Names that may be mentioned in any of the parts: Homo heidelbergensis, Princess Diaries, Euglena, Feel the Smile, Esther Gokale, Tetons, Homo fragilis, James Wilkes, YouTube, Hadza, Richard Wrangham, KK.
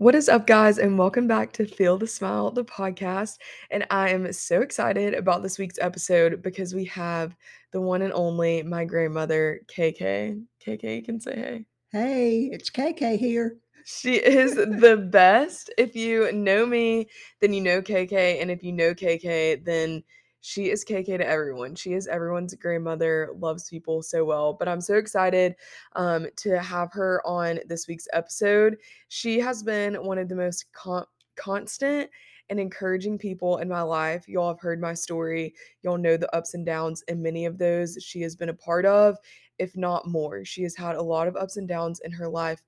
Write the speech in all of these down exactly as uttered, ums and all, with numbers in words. What is up, guys, and welcome back to Feel the Smile, the podcast. And I am so excited about this week's episode because we have the one and only, my grandmother, K K. K K, you can say hey. Hey, it's K K here. She is the best. If you know me, then you know K K. And if you know K K, then she is K K to everyone. She is everyone's grandmother, loves people so well. But I'm so excited um, to have her on this week's episode. She has been one of the most con- constant and encouraging people in my life. Y'all have heard my story. Y'all know the ups and downs, and many of those she has been a part of, if not more. She has had a lot of ups and downs in her life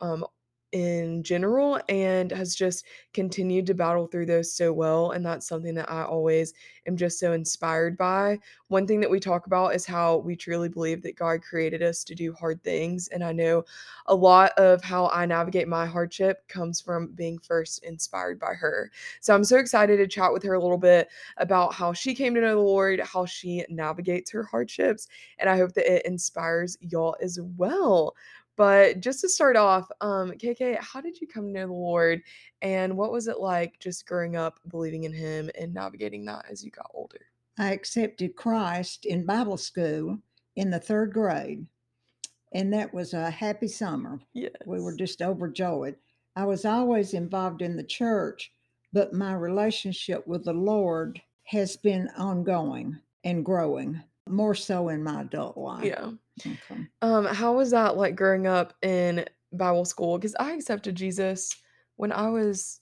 um, in general, and has just continued to battle through those so well. And that's something that I always am just so inspired by. One thing that we talk about is how we truly believe that God created us to do hard things. And I know a lot of how I navigate my hardship comes from being first inspired by her. So I'm so excited to chat with her a little bit about how she came to know the Lord, how she navigates her hardships. And I hope that it inspires y'all as well. But just to start off, um, K K, how did you come to know the Lord, and what was it like just growing up believing in Him and navigating that as you got older? I accepted Christ in Bible school in the third grade, and that was a happy summer. Yes. We were just overjoyed. I was always involved in the church, but my relationship with the Lord has been ongoing and growing, more so in my adult life. Yeah. Okay. Um, how was that like growing up in Bible school? Because I accepted Jesus when I was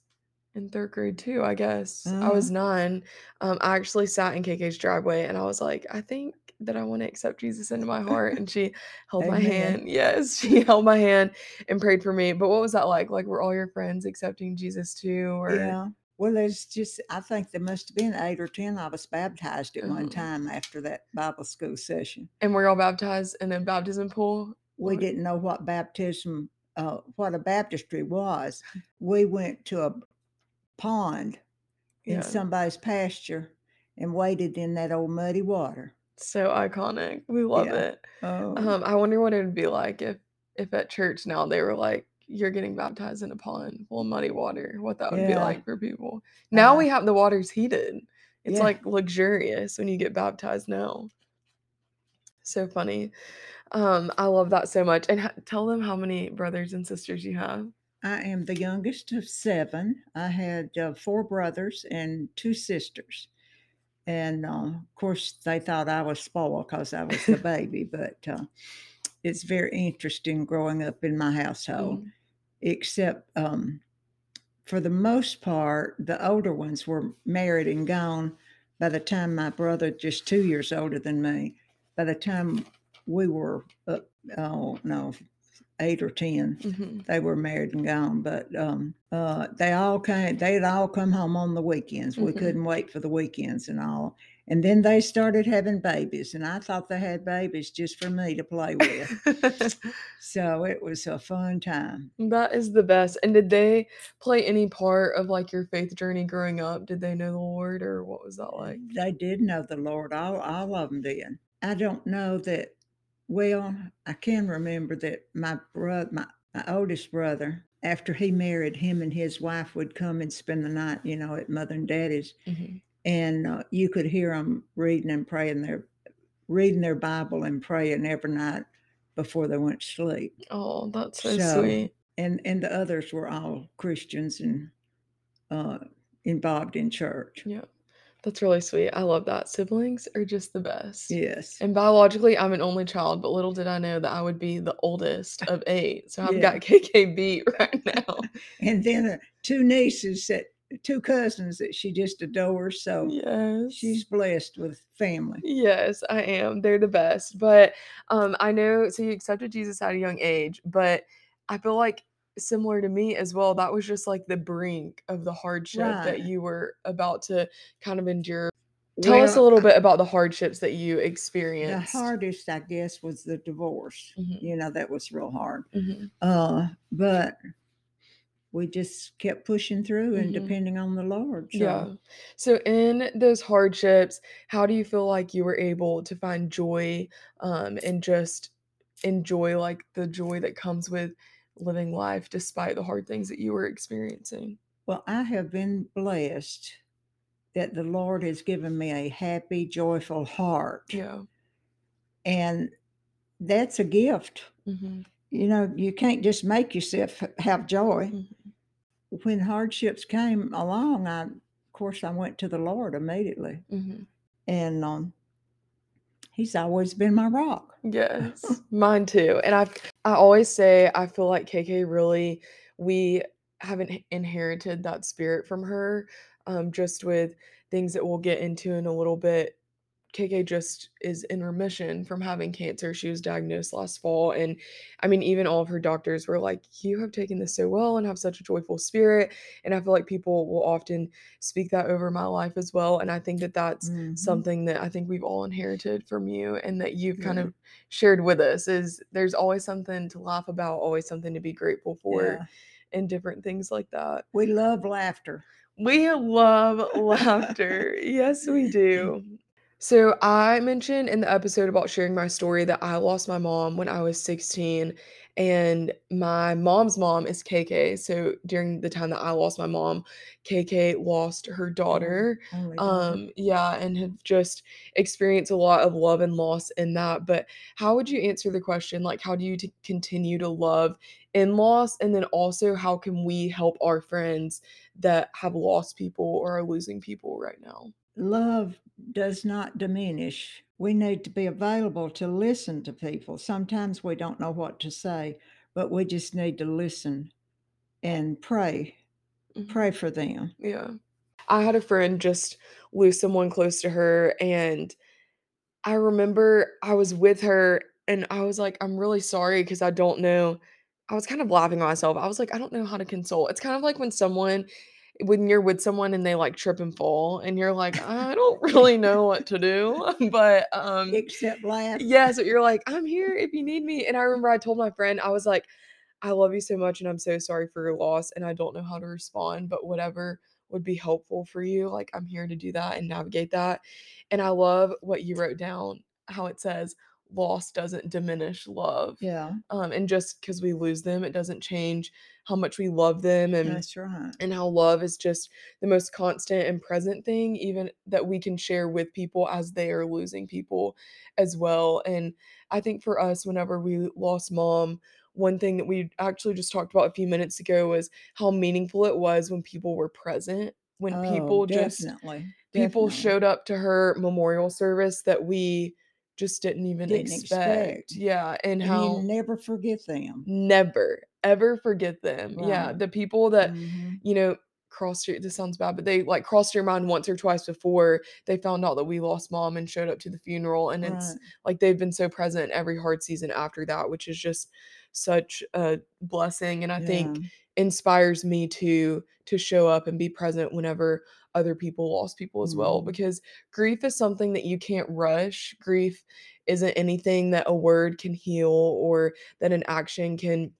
in third grade too, I guess. Uh-huh. I was nine. Um, I actually sat in K K's driveway and I was like, I think that I want to accept Jesus into my heart. And she held my hand. Yes, she held my hand and prayed for me. But what was that like? Like, were all your friends accepting Jesus too? Or... Yeah. Well, there's just, I think there must have been eight or ten of us baptized at mm. one time after that Bible school session. And we're all baptized in a baptism pool? We didn't know what baptism, uh, what a baptistry was. We went to a pond in yeah. somebody's pasture and waded in that old muddy water. So iconic. We love yeah. it. Oh. Um, I wonder what it would be like if, if at church now they were like, you're getting baptized in a pond full of muddy water, what that would yeah. be like for people. Now uh, we have the water's heated. It's yeah. like luxurious when you get baptized now. So funny. Um, I love that so much. And ha- tell them how many brothers and sisters you have. I am the youngest of seven. I had uh, four brothers and two sisters. And uh, of course they thought I was spoiled because I was the baby, but uh, it's very interesting growing up in my household, mm. except um, for the most part, the older ones were married and gone by the time my brother, just two years older than me, by the time we were, uh, oh no, eight or ten, mm-hmm. they were married and gone. But um, uh, they all came, they'd all come home on the weekends. Mm-hmm. We couldn't wait for the weekends and all. And then they started having babies, and I thought they had babies just for me to play with. So it was a fun time. That is the best. And did they play any part of, like, your faith journey growing up? Did they know the Lord, or what was that like? They did know the Lord. All, all of them did. I don't know that, well, I can remember that my brother, my, my oldest brother, after he married, him and his wife would come and spend the night, you know, at Mother and Daddy's. Mm-hmm. And uh, you could hear them reading and praying their, reading their Bible and praying every night before they went to sleep. Oh, that's so, so sweet. And and the others were all Christians and uh, involved in church. Yeah, that's really sweet. I love that. Siblings are just the best. Yes. And biologically, I'm an only child, but little did I know that I would be the oldest of eight. So I've yeah. got K K beat right now. And then uh, two nieces that. Two cousins that she just adores, so yes. she's blessed with family. Yes, I am. They're the best. But um, I know, so you accepted Jesus at a young age, but I feel like similar to me as well, that was just like the brink of the hardship right. that you were about to kind of endure. Tell well, us a little bit about the hardships that you experienced. The hardest, I guess, was the divorce. Mm-hmm. You know, that was real hard. Mm-hmm. Uh, but... we just kept pushing through and mm-hmm. depending on the Lord. So. Yeah. So in those hardships, how do you feel like you were able to find joy um, and just enjoy like the joy that comes with living life despite the hard things that you were experiencing? Well, I have been blessed that the Lord has given me a happy, joyful heart. Yeah. And that's a gift. Mm-hmm. You know, you can't just make yourself have joy. Mm-hmm. When hardships came along, I, of course, I went to the Lord immediately. Mm-hmm. And um, he's always been my rock. Yes, mine too. And I I always say I feel like K K really, we haven't inherited that spirit from her, um, just with things that we'll get into in a little bit. K K just is in remission from having cancer. She was diagnosed last fall. And I mean, even all of her doctors were like, you have taken this so well and have such a joyful spirit. And I feel like people will often speak that over my life as well. And I think that that's mm-hmm. something that I think we've all inherited from you and that you've mm-hmm. kind of shared with us is there's always something to laugh about, always something to be grateful for yeah. and different things like that. We love laughter. We love laughter. Yes, we do. So I mentioned in the episode about sharing my story that I lost my mom when I was sixteen, and my mom's mom is K K. So during the time that I lost my mom, K K lost her daughter. Oh, oh um, yeah, and have just experienced a lot of love and loss in that. But how would you answer the question? Like, how do you t- continue to love in loss? And then also, how can we help our friends that have lost people or are losing people right now? Love does not diminish. We need to be available to listen to people. Sometimes we don't know what to say, but we just need to listen and pray. Mm-hmm. Pray for them. Yeah. I had a friend just lose someone close to her, and I remember I was with her, and I was like, I'm really sorry because I don't know. I was kind of laughing at myself. I was like, I don't know how to console. It's kind of like when someone... when you're with someone and they like trip and fall and you're like, I don't really know what to do, but um except laugh. Yeah, so you're like, I'm here if you need me. And I remember I told my friend, I was like, I love you so much and I'm so sorry for your loss and I don't know how to respond, but whatever would be helpful for you, like I'm here to do that and navigate that. And I love what you wrote down, how it says loss doesn't diminish love. Yeah. Um, and just because we lose them, it doesn't change how much we love them, and that's right. And how love is just the most constant and present thing, even that we can share with people as they are losing people as well. And I think for us, whenever we lost mom, one thing that we actually just talked about a few minutes ago was how meaningful it was when people were present, when oh, people definitely. just people definitely. showed up to her memorial service that we just didn't even didn't expect. expect. Yeah. And, and how you never forget them. Never, ever forget them. Right. Yeah. The people that, mm-hmm. you know, crossed your, this sounds bad, but they like crossed your mind once or twice before they found out that we lost mom and showed up to the funeral. And right. it's like, they've been so present every hard season after that, which is just such a blessing. And I yeah. think inspires me to, to show up and be present whenever other people lost people as well, because grief is something that you can't rush. Grief isn't anything that a word can heal or that an action can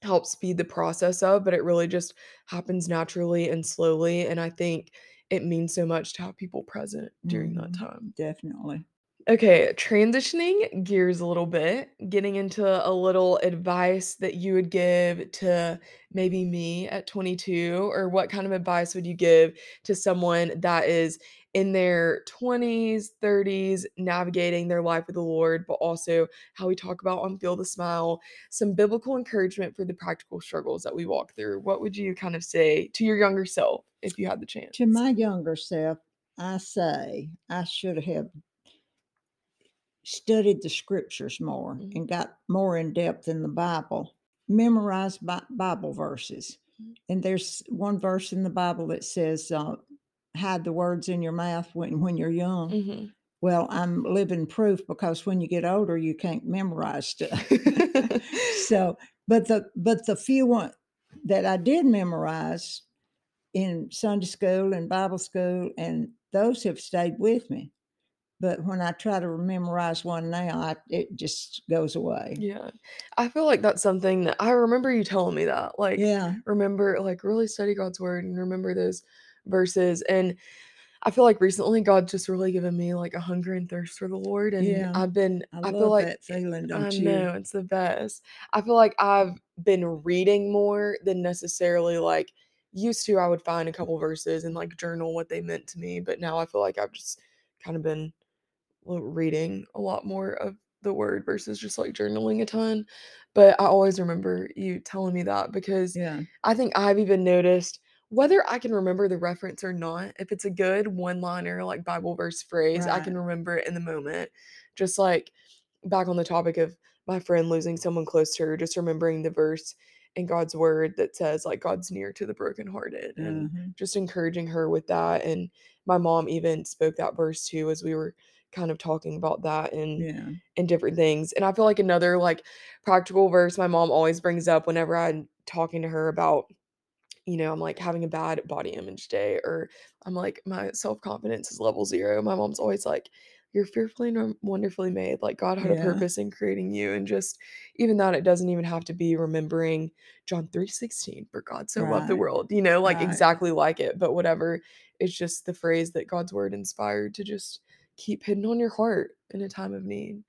help speed the process of, but it really just happens naturally and slowly. And I think it means so much to have people present during mm, that time. Definitely. Okay, transitioning gears a little bit, getting into a little advice that you would give to maybe me at twenty-two, or what kind of advice would you give to someone that is in their twenties, thirties, navigating their life with the Lord, but also how we talk about on Feel the Smile, some biblical encouragement for the practical struggles that we walk through. What would you kind of say to your younger self if you had the chance? To my younger self, I say I should have studied the scriptures more mm-hmm. and got more in depth in the Bible, memorized Bible verses. Mm-hmm. And there's one verse in the Bible that says, uh, hide the words in your mouth when, when you're young. Mm-hmm. Well, I'm living proof, because when you get older, you can't memorize stuff. so, but the, but the few one that I did memorize in Sunday school and Bible school, and those have stayed with me. But when I try to memorize one now, I, it just goes away. Yeah. I feel like that's something that I remember you telling me that. Like, yeah. remember, like, really study God's word and remember those verses. And I feel like recently God's just really given me like a hunger and thirst for the Lord, and yeah, I've been. I, I feel like that feeling, don't I you? know it's the best. I feel like I've been reading more than necessarily like used to. I would find a couple verses and like journal what they meant to me, but now I feel like I've just kind of been reading a lot more of the word versus just like journaling a ton. But I always remember you telling me that, because yeah, I think I've even noticed, whether I can remember the reference or not, if it's a good one-liner, like Bible verse phrase, right, I can remember it in the moment. Just like back on the topic of my friend losing someone close to her, just remembering the verse in God's word that says like God's near to the brokenhearted, mm-hmm, and just encouraging her with that. And my mom even spoke that verse too, as we were kind of talking about that and yeah, and different things. And I feel like another like practical verse my mom always brings up whenever I'm talking to her about, you know, I'm like having a bad body image day, or I'm like, my self-confidence is level zero. My mom's always like, you're fearfully and wonderfully made. Like God had yeah, a purpose in creating you. And just even that, it doesn't even have to be remembering John three sixteen, for God so right, loved the world, you know, like right, exactly like it, but whatever. It's just the phrase that God's word inspired to just keep hidden on your heart in a time of need.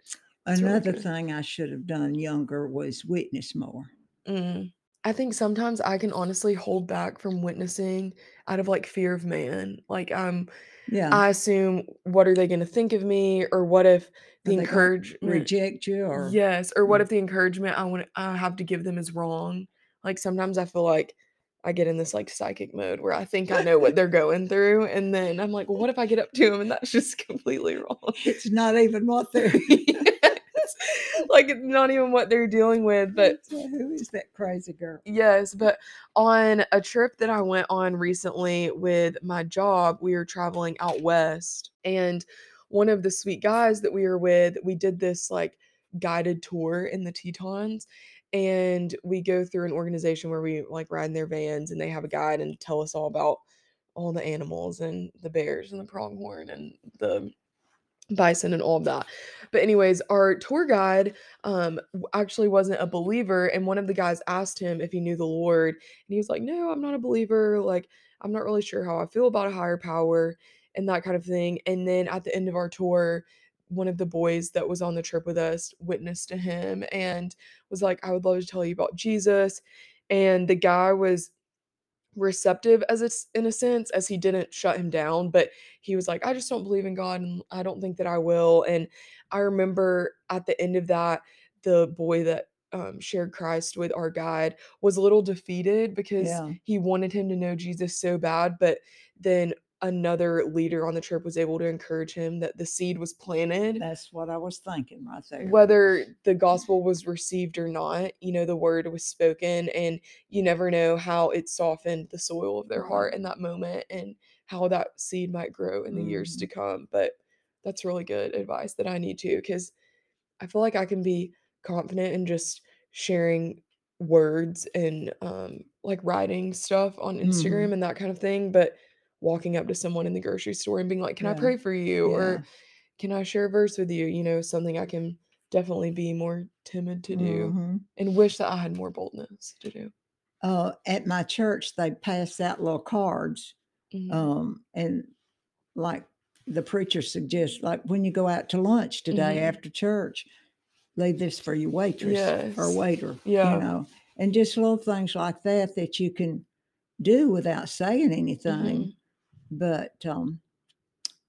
That's another really thing I should have done younger was witness more. Mm. I think sometimes I can honestly hold back from witnessing out of like fear of man. Like um, yeah, I assume, what are they going to think of me, or what if the encouragement reject you, or yes, or what if the encouragement I want I have to give them is wrong? Like sometimes I feel like I get in this like psychic mode where I think I know what they're going through, and then I'm like, well, what if I get up to them and that's just completely wrong? It's not even what they're. Like it's not even what they're dealing with. But who is that crazy girl? Yes, but on a trip that I went on recently with my job, we were traveling out west, and one of the sweet guys that we were with, we did this like guided tour in the Tetons, and we go through an organization where we like ride in their vans, and they have a guide and tell us all about all the animals and the bears and the pronghorn and the bison and all of that. But anyways, our tour guide um actually wasn't a believer, and one of the guys asked him if he knew the Lord, and he was like, no, I'm not a believer, like I'm not really sure how I feel about a higher power and that kind of thing. And then at the end of our tour, one of the boys that was on the trip with us witnessed to him and was like, I would love to tell you about Jesus. And the guy was receptive as it's in a sense, as he didn't shut him down, but he was like, I just don't believe in God, and I don't think that I will. And I remember at the end of that, the boy that um, shared Christ with our guide was a little defeated, because yeah, he wanted him to know Jesus so bad. But then another leader on the trip was able to encourage him that the seed was planted. That's what I was thinking right there. Whether the gospel was received or not, you know, the word was spoken, and you never know how it softened the soil of their heart in that moment, and how that seed might grow in the mm. years to come. But that's really good advice that I need to, because I feel like I can be confident in just sharing words and um, like writing stuff on Instagram mm. and that kind of thing. But walking up to someone in the grocery store and being like, can yeah, I pray for you? Yeah. Or can I share a verse with you? You know, something I can definitely be more timid to do mm-hmm. and wish that I had more boldness to do. Uh, at my church, they pass out little cards. Mm-hmm. Um, and like the preacher suggests, like when you go out to lunch today mm-hmm. after church, leave this for your waitress yes. or waiter, yeah. you know, and just little things like that that you can do without saying anything. Mm-hmm. But um,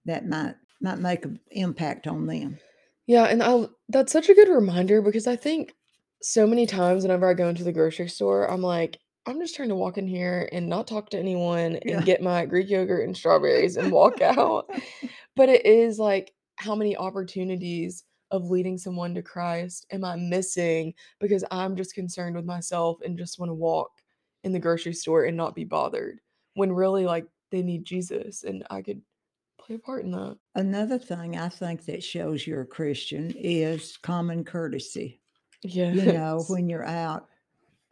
that might might make an impact on them. Yeah, and I'll, that's such a good reminder, because I think so many times whenever I go into the grocery store, I'm like, I'm just trying to walk in here and not talk to anyone yeah. and get my Greek yogurt and strawberries and walk out. But it is like, how many opportunities of leading someone to Christ am I missing because I'm just concerned with myself and just want to walk in the grocery store and not be bothered, when really like, they need Jesus, and I could play a part in that. Another thing I think that shows you're a Christian is common courtesy. Yeah, you know, when you're out,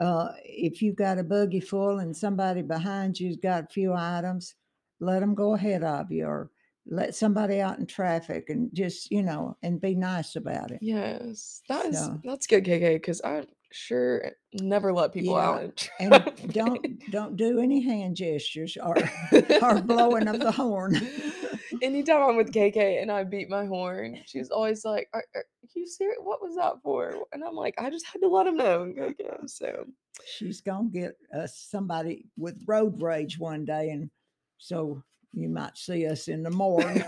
uh, if you've got a buggy full and somebody behind you's got a few items, let them go ahead of you, or let somebody out in traffic, and just, you know, and be nice about it. Yes, that is so. That's good, K K, because I sure never let people yeah. out. And don't don't do any hand gestures or or blowing of the horn. Anytime I'm with K K and I beat my horn, she's always like, are, are you serious? What was that for? And I'm like, I just had to let him know. K K, so she's gonna get us somebody with road rage one day, and so you might see us in the morning.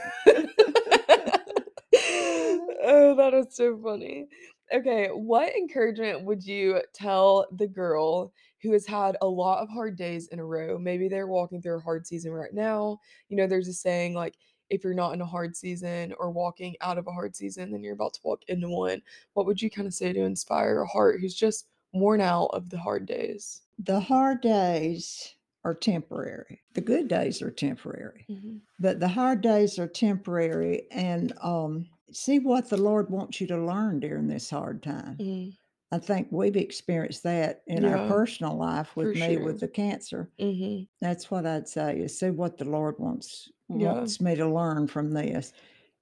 Oh, that is so funny. Okay, what encouragement would you tell the girl who has had a lot of hard days in a row? Maybe they're walking through a hard season right now. You know, there's a saying like, if you're not in a hard season or walking out of a hard season, then you're about to walk into one. What would you kind of say to inspire a heart who's just worn out of the hard days? The hard days are temporary. The good days are temporary. Mm-hmm. But the hard days are temporary, and um see what the Lord wants you to learn during this hard time. Mm-hmm. I think we've experienced that in yeah, our personal life with me sure. with the cancer. Mm-hmm. That's what I'd say, is see what the Lord wants yeah. wants me to learn from this,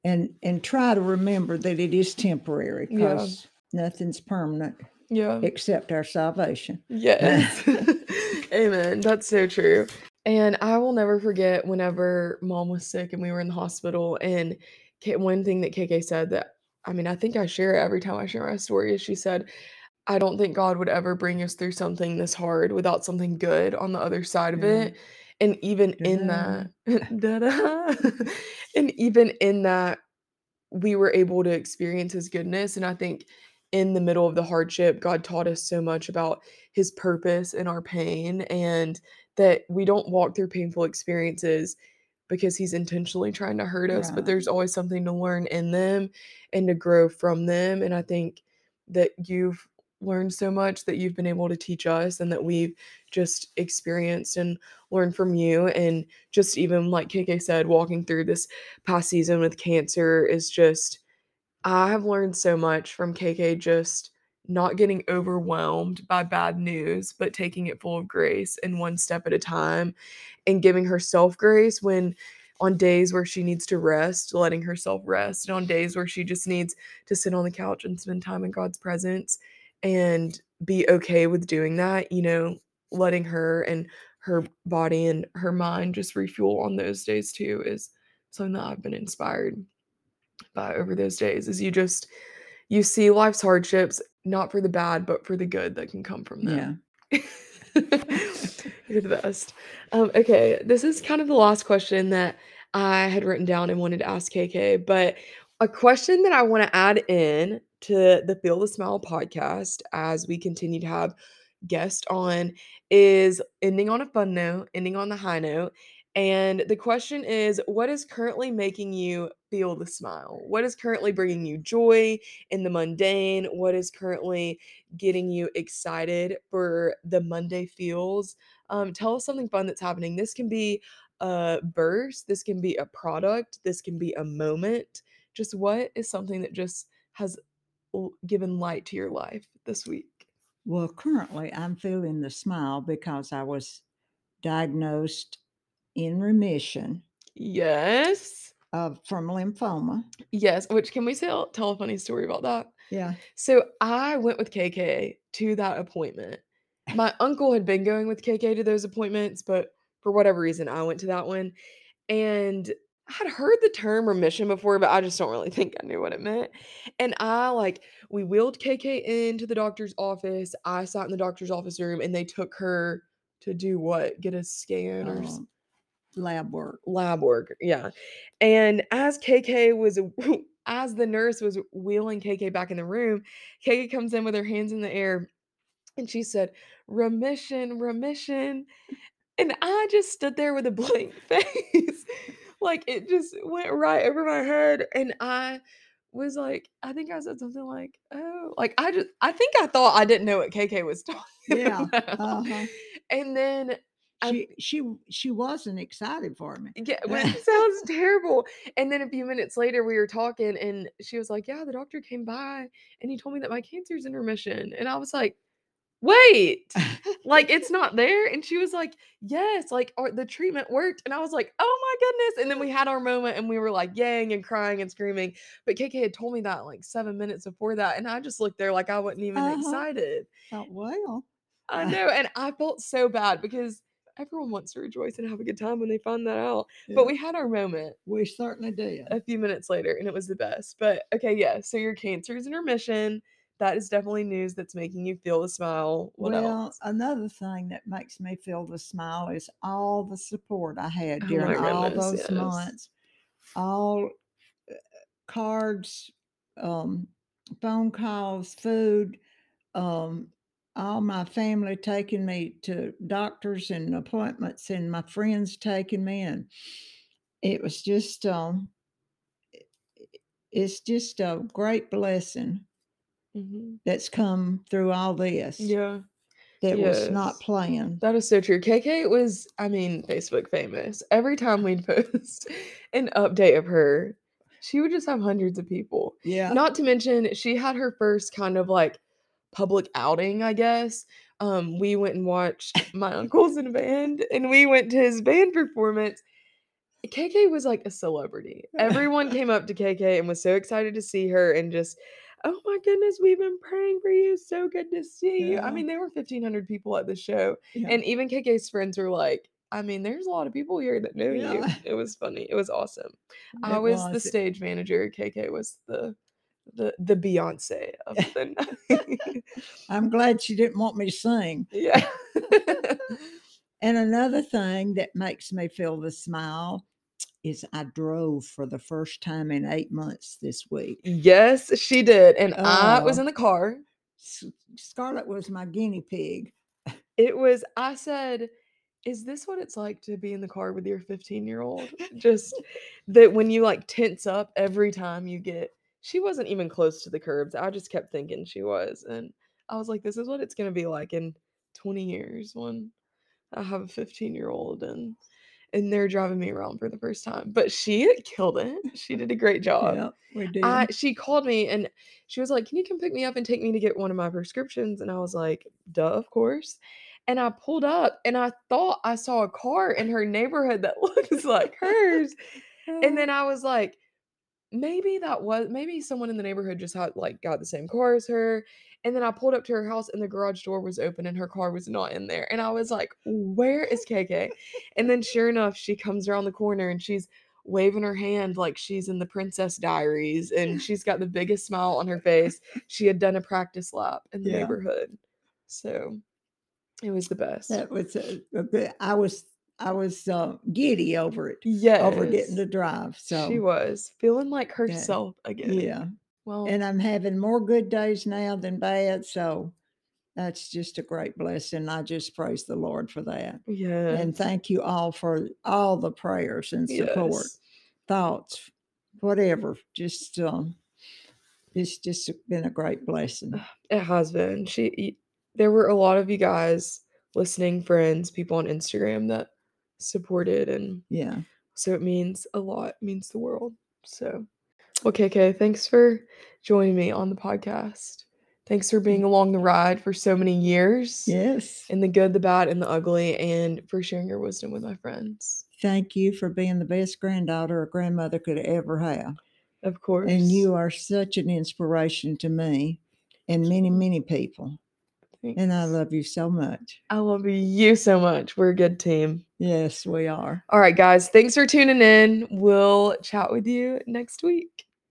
and and try to remember that it is temporary, because yeah. nothing's permanent yeah. except our salvation. Yes. Amen. That's so true. And I will never forget whenever Mom was sick and we were in the hospital, and one thing that K K said that, I mean, I think I share it every time I share my story, is she said, I don't think God would ever bring us through something this hard without something good on the other side of yeah. it. And even da-da. in that, da-da, and even in that, we were able to experience his goodness. And I think in the middle of the hardship, God taught us so much about his purpose in our pain, and that we don't walk through painful experiences because he's intentionally trying to hurt us, yeah. but there's always something to learn in them and to grow from them. And I think that you've learned so much that you've been able to teach us, and that we've just experienced and learned from you. And just even like K K said, walking through this past season with cancer is just, I have learned so much from K K, just not getting overwhelmed by bad news, but taking it full of grace and one step at a time, and giving herself grace when on days where she needs to rest, letting herself rest, and on days where she just needs to sit on the couch and spend time in God's presence, and be okay with doing that, you know, letting her and her body and her mind just refuel on those days too, is something that I've been inspired by over those days, is you just, you see life's hardships, not for the bad, but for the good that can come from them. Yeah. You're the best. Um, okay, this is kind of the last question that I had written down and wanted to ask K K, but a question that I want to add in to the Feel the Smile podcast as we continue to have guests on is ending on a fun note, ending on the high note. And the question is, what is currently making you feel the smile? What is currently bringing you joy in the mundane? What is currently getting you excited for the Monday feels? Um, tell us something fun that's happening. This can be a burst. This can be a product. This can be a moment. Just what is something that just has given light to your life this week? Well, currently I'm feeling the smile because I was diagnosed in remission. Yes. Uh, from lymphoma. Yes. Which, can we tell, tell a funny story about that? Yeah. So I went with K K to that appointment. My uncle had been going with K K to those appointments, but for whatever reason, I went to that one. And I had heard the term remission before, but I just don't really think I knew what it meant. And I, like, we wheeled K K into the doctor's office. I sat in the doctor's office room, and they took her to do what? Get a scan or something. Lab work. Lab work, yeah. And as K K was, as the nurse was wheeling K K back in the room, K K comes in with her hands in the air, and she said, remission, remission. And I just stood there with a blank face. Like, it just went right over my head. And I was like, I think I said something like, oh, like, I just, I think I thought I didn't know what K K was talking yeah. about. Uh-huh. And then She, she she wasn't excited for me. Yeah, which sounds terrible. And then a few minutes later, we were talking, and she was like, yeah, the doctor came by, and he told me that my cancer's in remission. And I was like, wait, like it's not there. And she was like, yes, like our, the treatment worked. And I was like, oh my goodness. And then we had our moment and we were like yaying and crying and screaming. But K K had told me that like seven minutes before that. And I just looked there like I wasn't even uh-huh. excited. Oh, wow. I know. And I felt so bad because everyone wants to rejoice and have a good time when they find that out. Yeah. But we had our moment. We certainly did. A few minutes later, and it was the best. But okay, yeah. So your cancer is in remission. That is definitely news that's making you feel the smile. What well, else? Another thing that makes me feel the smile is all the support I had oh during goodness, all those yes. months. All cards, um, phone calls, food, um, all my family taking me to doctors and appointments, and my friends taking me in. It was just, um, it's just a great blessing mm-hmm. that's come through all this. Yeah. That yes. was not planned. That is so true. K K was, I mean, Facebook famous. Every time we'd post an update of her, she would just have hundreds of people. Yeah. Not to mention, she had her first kind of like public outing, I guess. Um, we went and watched my uncle's in a band, and we went to his band performance. K K was like a celebrity. Everyone came up to K K and was so excited to see her and just, oh my goodness, we've been praying for you. So good to see yeah. you. I mean, there were fifteen hundred people at the show. Yeah. And even K K's friends were like, I mean, there's a lot of people here that know yeah. you. It was funny. It was awesome. It I was, was the stage manager. K K was the the the Beyonce of the night. I'm glad she didn't want me to sing. Yeah. And another thing that makes me feel the smile is I drove for the first time in eight months this week. Yes, she did. And uh, I was in the car. Scarlet was my guinea pig. It was, I said, is this what it's like to be in the car with your fifteen-year-old? Just that when you like tense up every time you get, she wasn't even close to the curbs. I just kept thinking she was. And I was like, this is what it's going to be like in twenty years when I have a fifteen-year-old and and they're driving me around for the first time. But she killed it. She did a great job. Yep, we did. I, she called me and she was like, can you come pick me up and take me to get one of my prescriptions? And I was like, duh, of course. And I pulled up and I thought I saw a car in her neighborhood that looks like hers. And then I was like, maybe that was, maybe someone in the neighborhood just had like got the same car as her. And then I pulled up to her house and the garage door was open and her car was not in there. And I was like, where is K K? And then sure enough, she comes around the corner and she's waving her hand like she's in the Princess Diaries. And she's got the biggest smile on her face. She had done a practice lap in the yeah. neighborhood. So it was the best. That was a, a good, I was I was uh, giddy over it. Yes. Over getting to drive. So she was feeling like herself yeah. again. Yeah. Well, and I'm having more good days now than bad. So that's just a great blessing. I just praise the Lord for that. Yeah. And thank you all for all the prayers and support, yes. thoughts, whatever. Just, um, it's just been a great blessing. It has been. She, there were a lot of you guys, listening friends, people on Instagram that supported, and yeah, so it means a lot. It means the world. So well, K K, thanks for joining me on the podcast. Thanks for being along the ride for so many years. Yes. And the good, the bad, and the ugly, and for sharing your wisdom with my friends. Thank you for being the best granddaughter a grandmother could ever have. Of course. And you are such an inspiration to me and many, many people. Thanks. And I love you so much. I love you so much. We're a good team. Yes, we are. All right, guys. Thanks for tuning in. We'll chat with you next week.